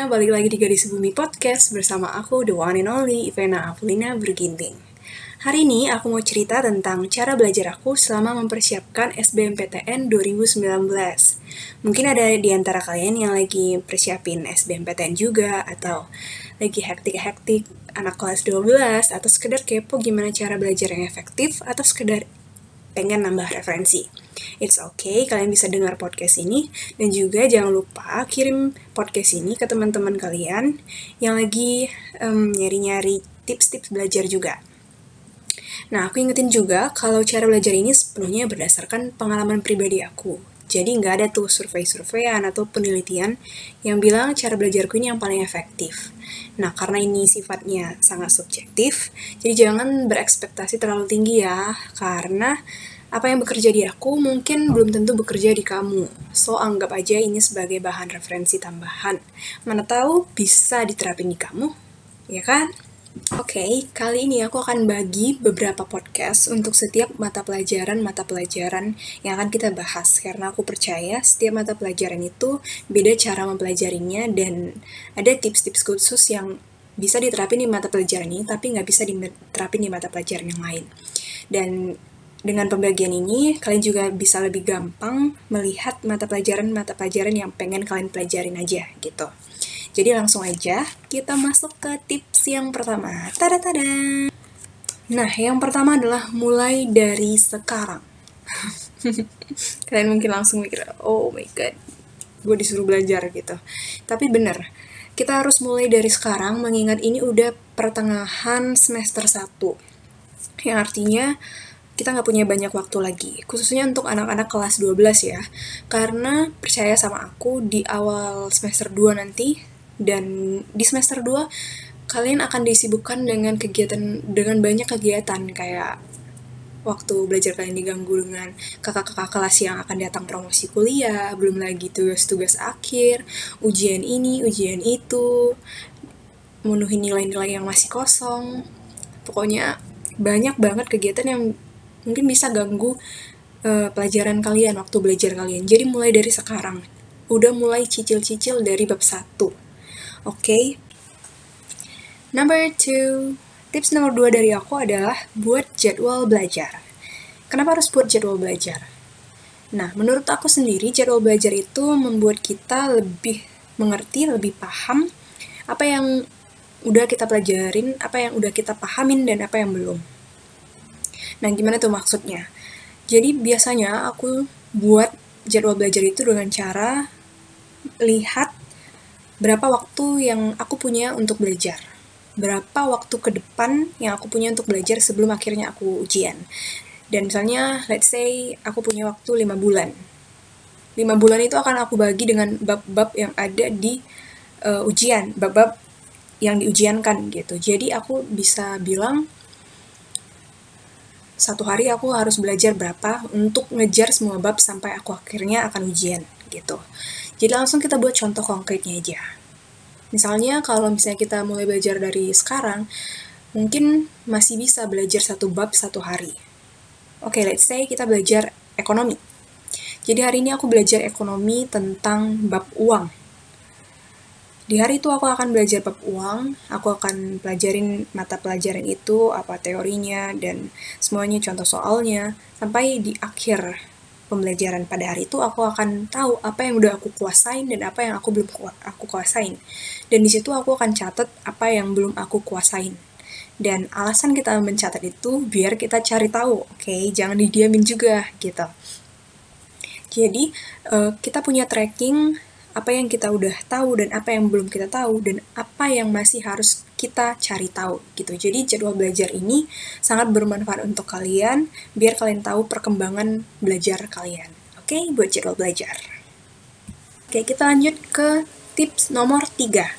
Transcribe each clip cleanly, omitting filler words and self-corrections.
semuanya, balik lagi di Gadis Bumi Podcast bersama aku, the one and only, Ivana Apulina Br Ginting. Hari ini aku mau cerita tentang cara belajar aku selama mempersiapkan SBMPTN 2019. Mungkin ada di antara kalian yang lagi persiapin SBMPTN juga, atau lagi hektik-hektik anak kelas 12, atau sekedar kepo gimana cara belajar yang efektif, atau sekedar pengen nambah referensi. It's okay, kalian bisa dengar podcast ini, dan juga jangan lupa kirim podcast ini ke teman-teman kalian yang lagi nyari-nyari tips-tips belajar juga. Nah, aku ingetin juga kalau cara belajar ini sepenuhnya berdasarkan pengalaman pribadi aku. Jadi nggak ada tuh survei-surveian atau penelitian yang bilang cara belajarku ini yang paling efektif. Nah, karena ini sifatnya sangat subjektif, jadi jangan berekspektasi terlalu tinggi ya, karena apa yang bekerja di aku mungkin belum tentu bekerja di kamu. So, anggap aja ini sebagai bahan referensi tambahan. Mana tahu bisa diterapin di kamu, ya kan? Oke, kali ini aku akan bagi beberapa podcast untuk setiap mata pelajaran yang akan kita bahas. Karena aku percaya setiap mata pelajaran itu beda cara mempelajarinya dan ada tips-tips khusus yang bisa diterapin di mata pelajaran ini tapi nggak bisa diterapin di mata pelajaran yang lain. Dan dengan pembagian ini, kalian juga bisa lebih gampang melihat mata pelajaran yang pengen kalian pelajarin aja, gitu. Jadi langsung aja, kita masuk ke tips yang pertama. Tada-tada! Nah, yang pertama adalah mulai dari sekarang. Kalian mungkin langsung mikir, oh my god, gue disuruh belajar, gitu. Tapi bener, kita harus mulai dari sekarang, mengingat ini udah pertengahan semester 1. Yang artinya kita nggak punya banyak waktu lagi, khususnya untuk anak-anak kelas 12 ya, karena percaya sama aku di awal semester 2 nanti, dan di semester 2 kalian akan disibukkan dengan banyak kegiatan, kayak waktu belajar kalian diganggu dengan kakak-kakak kelas yang akan datang promosi kuliah, belum lagi tugas-tugas akhir, ujian ini, ujian itu, memenuhi nilai-nilai yang masih kosong, pokoknya banyak banget kegiatan yang mungkin bisa ganggu pelajaran kalian, waktu belajar kalian. Jadi mulai dari sekarang. Udah mulai cicil-cicil dari bab 1. Oke. Number 2. Tips nomor 2 dari aku adalah buat jadwal belajar. Kenapa harus buat jadwal belajar? Nah, menurut aku sendiri jadwal belajar itu membuat kita lebih mengerti, lebih paham apa yang udah kita pelajarin, apa yang udah kita pahamin, dan apa yang belum. Nah, gimana tuh maksudnya? Jadi, biasanya aku buat jadwal belajar itu dengan cara lihat berapa waktu yang aku punya untuk belajar. Berapa waktu ke depan yang aku punya untuk belajar sebelum akhirnya aku ujian. Dan misalnya, let's say, aku punya waktu 5 bulan. 5 bulan itu akan aku bagi dengan bab-bab yang ada di ujian. Bab-bab yang diujiankan, gitu. Jadi, aku bisa bilang, satu hari aku harus belajar berapa untuk ngejar semua bab sampai aku akhirnya akan ujian, gitu. Jadi langsung kita buat contoh konkretnya aja. Misalnya kalau misalnya kita mulai belajar dari sekarang, mungkin masih bisa belajar satu bab satu hari. Oke, let's say kita belajar ekonomi. Jadi hari ini aku belajar ekonomi tentang bab uang. Di hari itu aku akan belajar bab uang, aku akan pelajarin mata pelajaran itu, apa teorinya, dan semuanya contoh soalnya. Sampai di akhir pembelajaran pada hari itu, aku akan tahu apa yang udah aku kuasain dan apa yang aku belum aku kuasain. Dan di situ aku akan catat apa yang belum aku kuasain. Dan alasan kita mencatat itu biar kita cari tahu, oke? Jangan didiamin juga, gitu. Jadi, kita punya tracking apa yang kita udah tahu dan apa yang belum kita tahu dan apa yang masih harus kita cari tahu, gitu. Jadi jadwal belajar ini sangat bermanfaat untuk kalian biar kalian tahu perkembangan belajar kalian. Oke, buat jadwal belajar. Oke, kita lanjut ke tips nomor 3,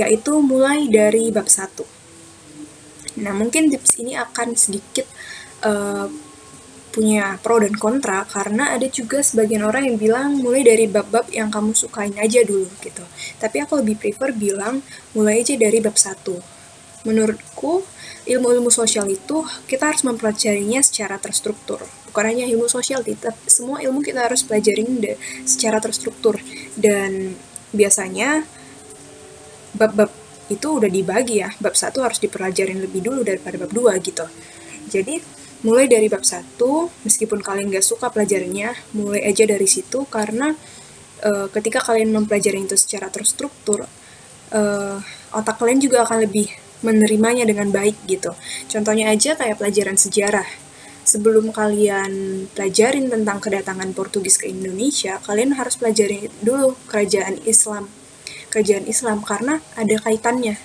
yaitu mulai dari bab 1. Nah, mungkin tips ini akan sedikit punya pro dan kontra, karena ada juga sebagian orang yang bilang mulai dari bab-bab yang kamu sukain aja dulu, gitu. Tapi aku lebih prefer bilang mulai aja dari bab 1. Menurutku, ilmu-ilmu sosial itu kita harus mempelajarinya secara terstruktur. Bukan hanya ilmu sosial, semua ilmu kita harus pelajarin secara terstruktur. Dan biasanya bab-bab itu udah dibagi ya, bab 1 harus dipelajarin lebih dulu daripada bab 2 gitu. Jadi mulai dari bab 1, meskipun kalian gak suka pelajarannya, mulai aja dari situ karena ketika kalian mempelajari itu secara terstruktur, otak kalian juga akan lebih menerimanya dengan baik gitu. Contohnya aja kayak pelajaran sejarah. Sebelum kalian pelajarin tentang kedatangan Portugis ke Indonesia, kalian harus pelajari dulu kerajaan Islam karena ada kaitannya.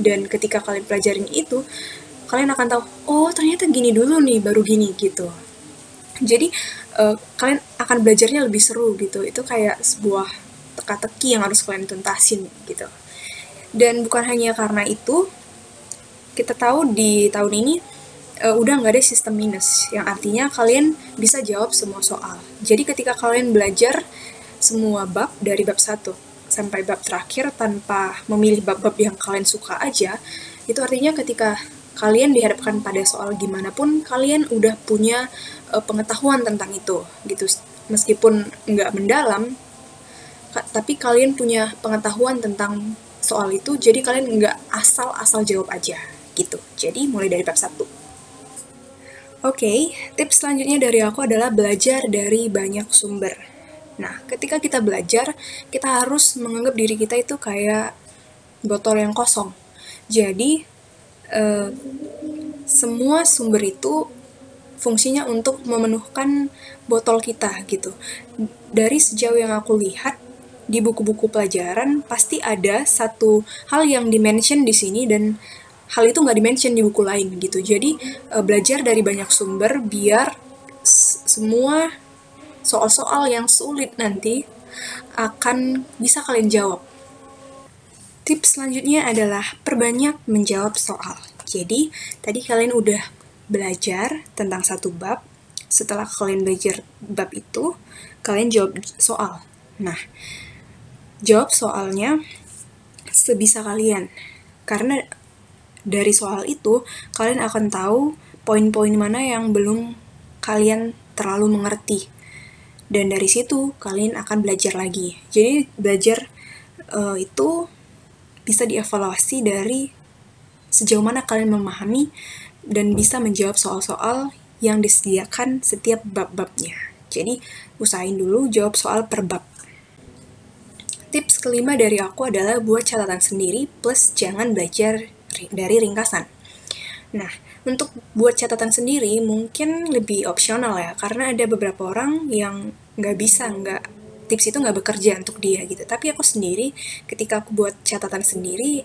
Dan ketika kalian pelajarin itu, kalian akan tahu, oh ternyata gini dulu nih, baru gini gitu. Jadi kalian akan belajarnya lebih seru gitu. Itu kayak sebuah teka-teki yang harus kalian tuntasin gitu. Dan bukan hanya karena itu, kita tahu di tahun ini udah nggak ada sistem minus, yang artinya kalian bisa jawab semua soal. Jadi ketika kalian belajar semua bab dari bab 1 sampai bab terakhir tanpa memilih bab-bab yang kalian suka aja, itu artinya ketika kalian dihadapkan pada soal gimana pun, kalian udah punya pengetahuan tentang itu gitu. Meskipun nggak mendalam, tapi kalian punya pengetahuan tentang soal itu, jadi kalian nggak asal-asal jawab aja gitu. Jadi mulai dari bab 1. Oke, tips selanjutnya dari aku adalah belajar dari banyak sumber. Nah, ketika kita belajar, kita harus menganggap diri kita itu kayak botol yang kosong. Jadi, semua sumber itu fungsinya untuk memenuhkan botol kita, gitu. Dari sejauh yang aku lihat, di buku-buku pelajaran, pasti ada satu hal yang di-mention di sini, dan hal itu nggak di-mention di buku lain, gitu. Jadi, belajar dari banyak sumber biar semua soal-soal yang sulit nanti akan bisa kalian jawab. Tips selanjutnya adalah perbanyak menjawab soal. Jadi, tadi kalian udah belajar tentang satu bab. Setelah kalian belajar bab itu, kalian jawab soal. Nah, jawab soalnya sebisa kalian. Karena dari soal itu, kalian akan tahu poin-poin mana yang belum kalian terlalu mengerti. Dan dari situ, kalian akan belajar lagi. Jadi, belajar itu bisa dievaluasi dari sejauh mana kalian memahami dan bisa menjawab soal-soal yang disediakan setiap bab-babnya. Jadi, usahain dulu jawab soal per bab. Tips kelima dari aku adalah buat catatan sendiri, plus jangan belajar dari ringkasan. Nah, untuk buat catatan sendiri mungkin lebih opsional ya, karena ada beberapa orang yang tips itu nggak bekerja untuk dia gitu. Tapi aku sendiri, ketika aku buat catatan sendiri,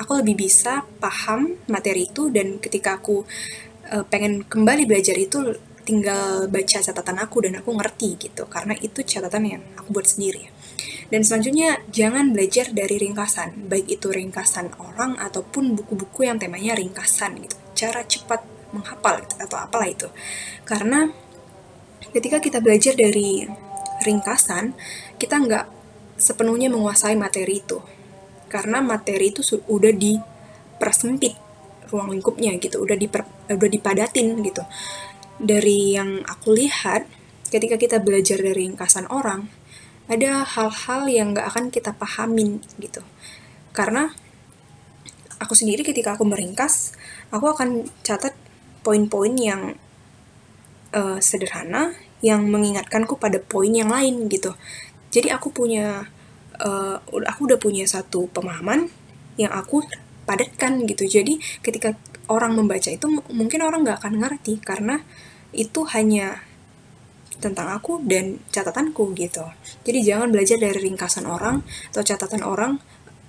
aku lebih bisa paham materi itu, dan ketika aku pengen kembali belajar itu, tinggal baca catatan aku dan aku ngerti gitu, karena itu catatan yang aku buat sendiri. Dan selanjutnya, jangan belajar dari ringkasan, baik itu ringkasan orang ataupun buku-buku yang temanya ringkasan gitu, cara cepat menghafal gitu, atau apalah itu. Karena ketika kita belajar dari ringkasan, kita nggak sepenuhnya menguasai materi itu. Karena materi itu udah dipersempit ruang lingkupnya gitu, udah dipadatin gitu. Dari yang aku lihat, ketika kita belajar dari ringkasan orang, ada hal-hal yang nggak akan kita pahamin gitu. Karena aku sendiri ketika aku meringkas, aku akan catat poin-poin yang sederhana, yang mengingatkanku pada poin yang lain gitu. Jadi aku udah punya satu pemahaman yang aku padatkan gitu. Jadi ketika orang membaca itu, mungkin orang nggak akan ngerti karena itu hanya tentang aku dan catatanku gitu. Jadi jangan belajar dari ringkasan orang atau catatan orang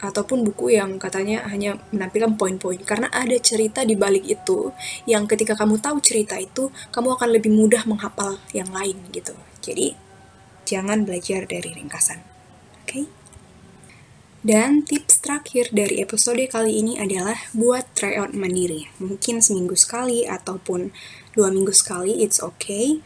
ataupun buku yang katanya hanya menampilkan poin-poin, karena ada cerita di balik itu yang ketika kamu tahu cerita itu, kamu akan lebih mudah menghafal yang lain gitu. Jadi jangan belajar dari ringkasan. Oke? Dan tips terakhir dari episode kali ini adalah buat tryout mandiri. Mungkin seminggu sekali ataupun 2 minggu sekali, it's okay.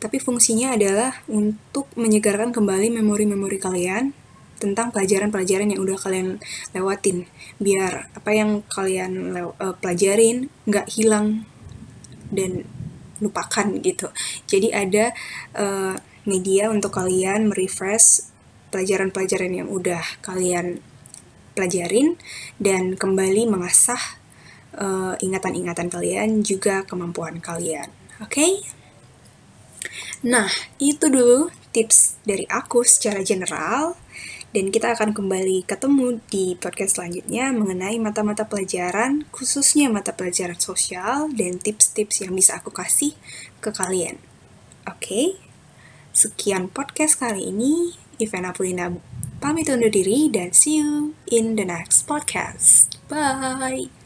Tapi fungsinya adalah untuk menyegarkan kembali memori-memori kalian tentang pelajaran-pelajaran yang udah kalian lewatin. Biar apa yang kalian pelajarin nggak hilang dan lupakan gitu. Jadi ada media untuk kalian merefresh pelajaran-pelajaran yang udah kalian pelajarin dan kembali mengasah ingatan-ingatan kalian juga kemampuan kalian. Oke? Nah, itu dulu tips dari aku secara general. Dan kita akan kembali ketemu di podcast selanjutnya mengenai mata-mata pelajaran, khususnya mata pelajaran sosial dan tips-tips yang bisa aku kasih ke kalian. Oke, sekian podcast kali ini. Ivana Apulina pamit undur diri dan see you in the next podcast. Bye!